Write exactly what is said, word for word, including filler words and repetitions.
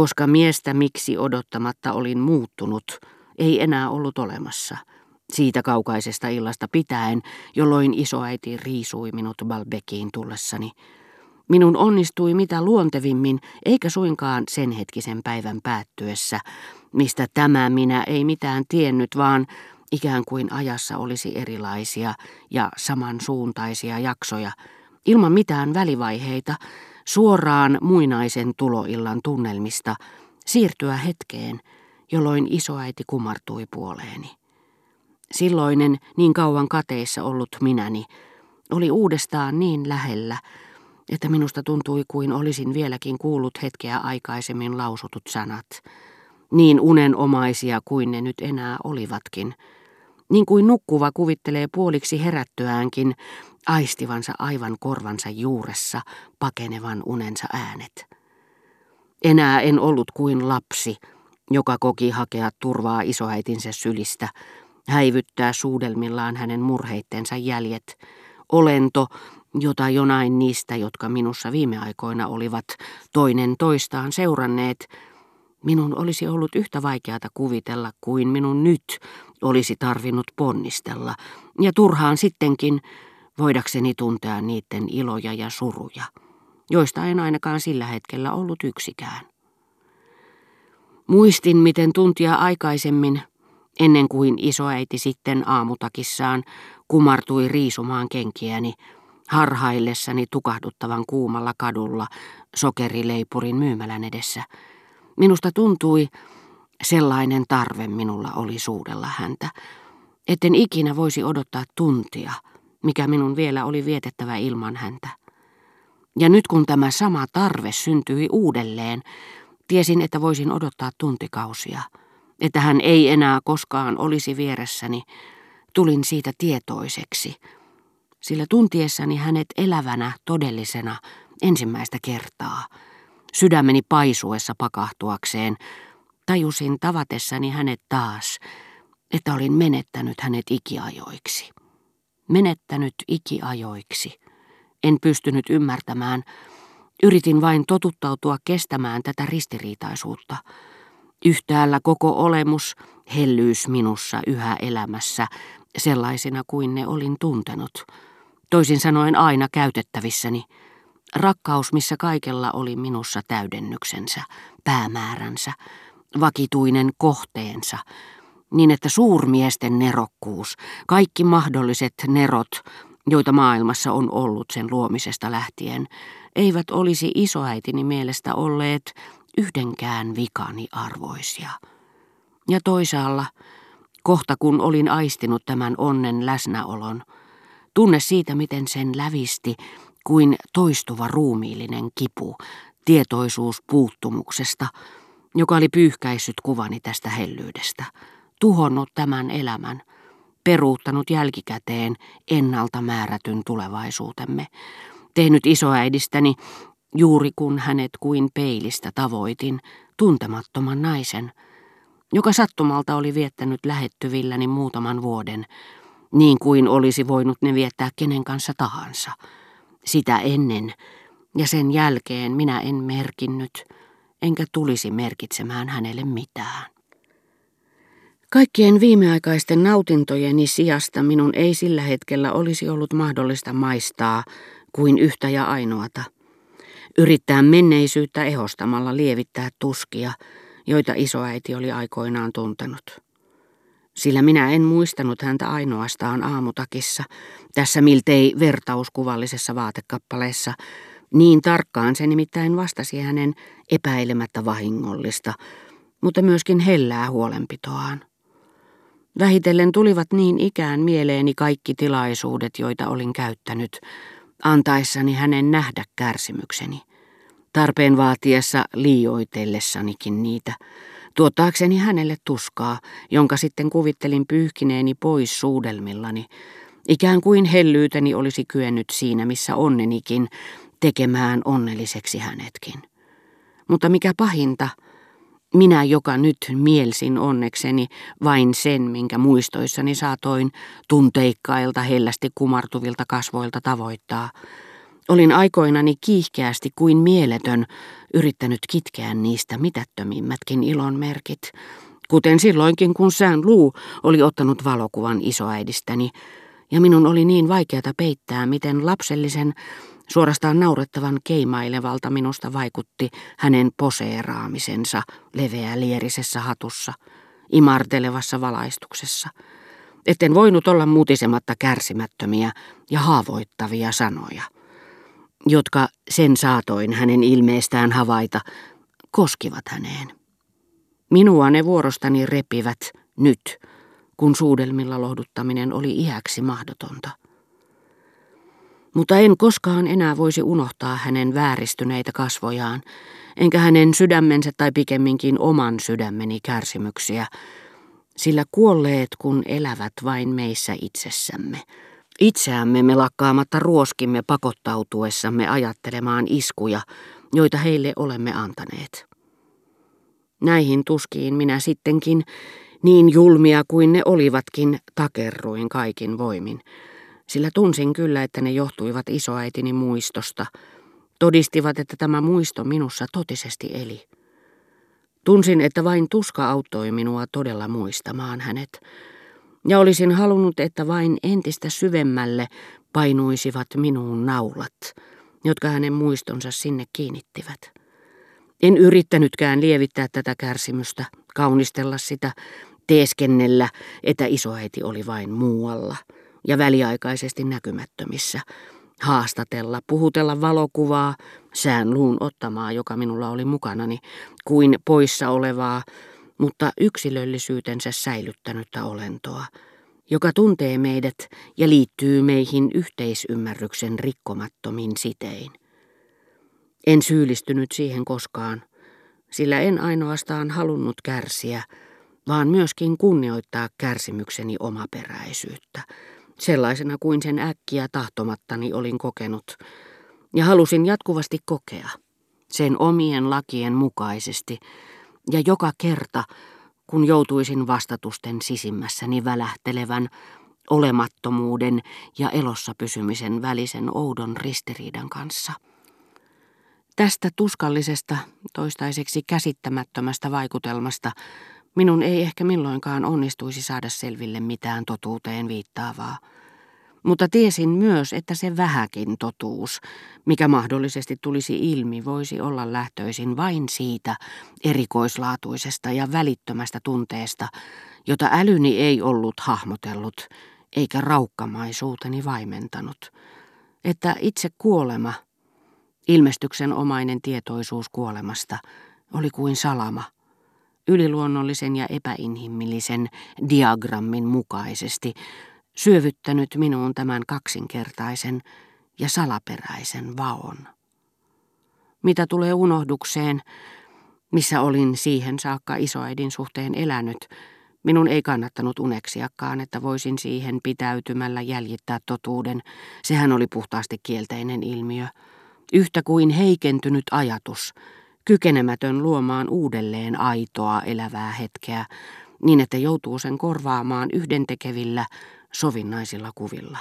koska miestä miksi odottamatta olin muuttunut, ei enää ollut olemassa. Siitä kaukaisesta illasta pitäen, jolloin isoäiti riisui minut Balbekiin tullessani. Minun onnistui mitä luontevimmin, eikä suinkaan sen hetkisen päivän päättyessä, mistä tämä minä ei mitään tiennyt, vaan ikään kuin ajassa olisi erilaisia ja samansuuntaisia jaksoja, ilman mitään välivaiheita, suoraan muinaisen tuloillan tunnelmista, siirtyä hetkeen, jolloin isoäiti kumartui puoleeni. Silloinen, niin kauan kateissa ollut minäni, oli uudestaan niin lähellä, että minusta tuntui kuin olisin vieläkin kuullut hetkeä aikaisemmin lausutut sanat, niin unenomaisia kuin ne nyt enää olivatkin. Niin kuin nukkuva kuvittelee puoliksi herättyäänkin, aistivansa aivan korvansa juuressa pakenevan unensa äänet. Enää en ollut kuin lapsi, joka koki hakea turvaa isoäitinsä sylistä, häivyttää suudelmillaan hänen murheittensa jäljet, olento, jota jonain niistä, jotka minussa viime aikoina olivat toinen toistaan seuranneet, minun olisi ollut yhtä vaikeata kuvitella kuin minun nyt olisi tarvinnut ponnistella, ja turhaan sittenkin voidakseni tuntea niiden iloja ja suruja, joista en ainakaan sillä hetkellä ollut yksikään. Muistin, miten tuntia aikaisemmin, ennen kuin isoäiti sitten aamutakissaan kumartui riisumaan kenkiäni, harhaillessani tukahduttavan kuumalla kadulla sokerileipurin myymälän edessä. Minusta tuntui, sellainen tarve minulla oli suudella häntä, etten ikinä voisi odottaa tuntia, mikä minun vielä oli vietettävä ilman häntä. Ja nyt kun tämä sama tarve syntyi uudelleen, tiesin, että voisin odottaa tuntikausia, että hän ei enää koskaan olisi vieressäni, tulin siitä tietoiseksi, sillä tuntiessani hänet elävänä todellisena ensimmäistä kertaa, sydämeni paisuessa pakahtuakseen, tajusin tavatessani hänet taas, että olin menettänyt hänet ikiajoiksi. Menettänyt ikiajoiksi. En pystynyt ymmärtämään, yritin vain totuttautua kestämään tätä ristiriitaisuutta. Yhtäällä koko olemus, hellyys minussa yhä elämässä, sellaisina kuin ne olin tuntenut. Toisin sanoen aina käytettävissäni. Rakkaus, missä kaikella oli minussa täydennyksensä, päämääränsä, vakituinen kohteensa, niin että suurmiesten nerokkuus, kaikki mahdolliset nerot, joita maailmassa on ollut sen luomisesta lähtien, eivät olisi isoäitini mielestä olleet yhdenkään vikani arvoisia. Ja toisaalla, kohta kun olin aistinut tämän onnen läsnäolon, tunne siitä, miten sen lävisti, kuin toistuva ruumiillinen kipu, tietoisuus puuttumuksesta, joka oli pyyhkäissyt kuvani tästä hellyydestä, tuhonnut tämän elämän, peruuttanut jälkikäteen ennalta määrätyn tulevaisuutemme, tehnyt isoäidistäni, juuri kun hänet kuin peilistä tavoitin, tuntemattoman naisen, joka sattumalta oli viettänyt lähettyvilläni muutaman vuoden, niin kuin olisi voinut ne viettää kenen kanssa tahansa. Sitä ennen ja sen jälkeen minä en merkinnyt, enkä tulisi merkitsemään hänelle mitään. Kaikkien viimeaikaisten nautintojeni sijasta minun ei sillä hetkellä olisi ollut mahdollista maistaa kuin yhtä ja ainoata. Yrittää menneisyyttä ehostamalla lievittää tuskia, joita isoäiti oli aikoinaan tuntenut. Sillä minä en muistanut häntä ainoastaan aamutakissa, tässä miltei vertauskuvallisessa vaatekappaleessa, niin tarkkaan se nimittäin vastasi hänen epäilemättä vahingollista, mutta myöskin hellää huolenpitoaan. Vähitellen tulivat niin ikään mieleeni kaikki tilaisuudet, joita olin käyttänyt, antaessani hänen nähdä kärsimykseni, tarpeen vaatiessa liioitellessanikin niitä, tuottaakseni hänelle tuskaa, jonka sitten kuvittelin pyyhkineeni pois suudelmillani, ikään kuin hellyyteni olisi kyennyt siinä, missä onnenikin, tekemään onnelliseksi hänetkin. Mutta mikä pahinta, minä, joka nyt mielsin onnekseni vain sen, minkä muistoissani saatoin tunteikkailta hellästi kumartuvilta kasvoilta tavoittaa, Olin aikoinani kiihkeästi kuin mieletön yrittänyt kitkeä niistä mitättömimmätkin ilonmerkit, kuten silloinkin kun Saint Lou oli ottanut valokuvan isoäidistäni, ja minun oli niin vaikeata peittää, miten lapsellisen, suorastaan naurettavan keimailevalta minusta vaikutti hänen poseeraamisensa leveälierisessä hatussa, imartelevassa valaistuksessa, etten voinut olla mutisematta kärsimättömiä ja haavoittavia sanoja, jotka sen saatoin hänen ilmeestään havaita, koskivat häneen. Minua ne vuorostani repivät nyt, kun suudelmilla lohduttaminen oli iäksi mahdotonta. Mutta en koskaan enää voisi unohtaa hänen vääristyneitä kasvojaan, enkä hänen sydämensä tai pikemminkin oman sydämeni kärsimyksiä, sillä kuolleet kun elävät vain meissä itsessämme. Itseämme me lakkaamatta ruoskimme pakottautuessamme ajattelemaan iskuja, joita heille olemme antaneet. Näihin tuskiin minä sittenkin, niin julmia kuin ne olivatkin, takerruin kaikin voimin, sillä tunsin kyllä, että ne johtuivat isoäitini muistosta, todistivat, että tämä muisto minussa totisesti eli. Tunsin, että vain tuska auttoi minua todella muistamaan hänet, ja olisin halunnut, että vain entistä syvemmälle painuisivat minuun naulat, jotka hänen muistonsa sinne kiinnittivät. En yrittänytkään lievittää tätä kärsimystä, kaunistella sitä, teeskennellä, että isoäiti oli vain muualla ja väliaikaisesti näkymättömissä, haastatella, puhutella valokuvaa, sään luun ottamaa, joka minulla oli mukanani, kuin poissa olevaa, mutta yksilöllisyytensä säilyttänyttä olentoa, joka tuntee meidät ja liittyy meihin yhteisymmärryksen rikkomattomin sitein. En syyllistynyt siihen koskaan, sillä en ainoastaan halunnut kärsiä, vaan myöskin kunnioittaa kärsimykseni omaperäisyyttä, sellaisena kuin sen äkkiä tahtomattani olin kokenut, ja halusin jatkuvasti kokea sen omien lakien mukaisesti, ja joka kerta, kun joutuisin vastatusten sisimmässäni välähtelevän olemattomuuden ja elossa pysymisen välisen oudon ristiriidan kanssa. Tästä tuskallisesta, toistaiseksi käsittämättömästä vaikutelmasta minun ei ehkä milloinkaan onnistuisi saada selville mitään totuuteen viittaavaa, mutta tiesin myös, että se vähäkin totuus, mikä mahdollisesti tulisi ilmi, voisi olla lähtöisin vain siitä erikoislaatuisesta ja välittömästä tunteesta, jota älyni ei ollut hahmotellut eikä raukkamaisuuteni vaimentanut, että itse kuolema, ilmestyksen omainen tietoisuus kuolemasta, oli kuin salama, yliluonnollisen ja epäinhimillisen diagrammin mukaisesti syövyttänyt minuun tämän kaksinkertaisen ja salaperäisen vaon. Mitä tulee unohdukseen, missä olin siihen saakka isoäidin suhteen elänyt, minun ei kannattanut uneksiakaan, että voisin siihen pitäytymällä jäljittää totuuden. Sehän oli puhtaasti kielteinen ilmiö, yhtä kuin heikentynyt ajatus, kykenemätön luomaan uudelleen aitoa elävää hetkeä, niin että joutuu sen korvaamaan yhdentekevillä sovinnaisilla kuvilla.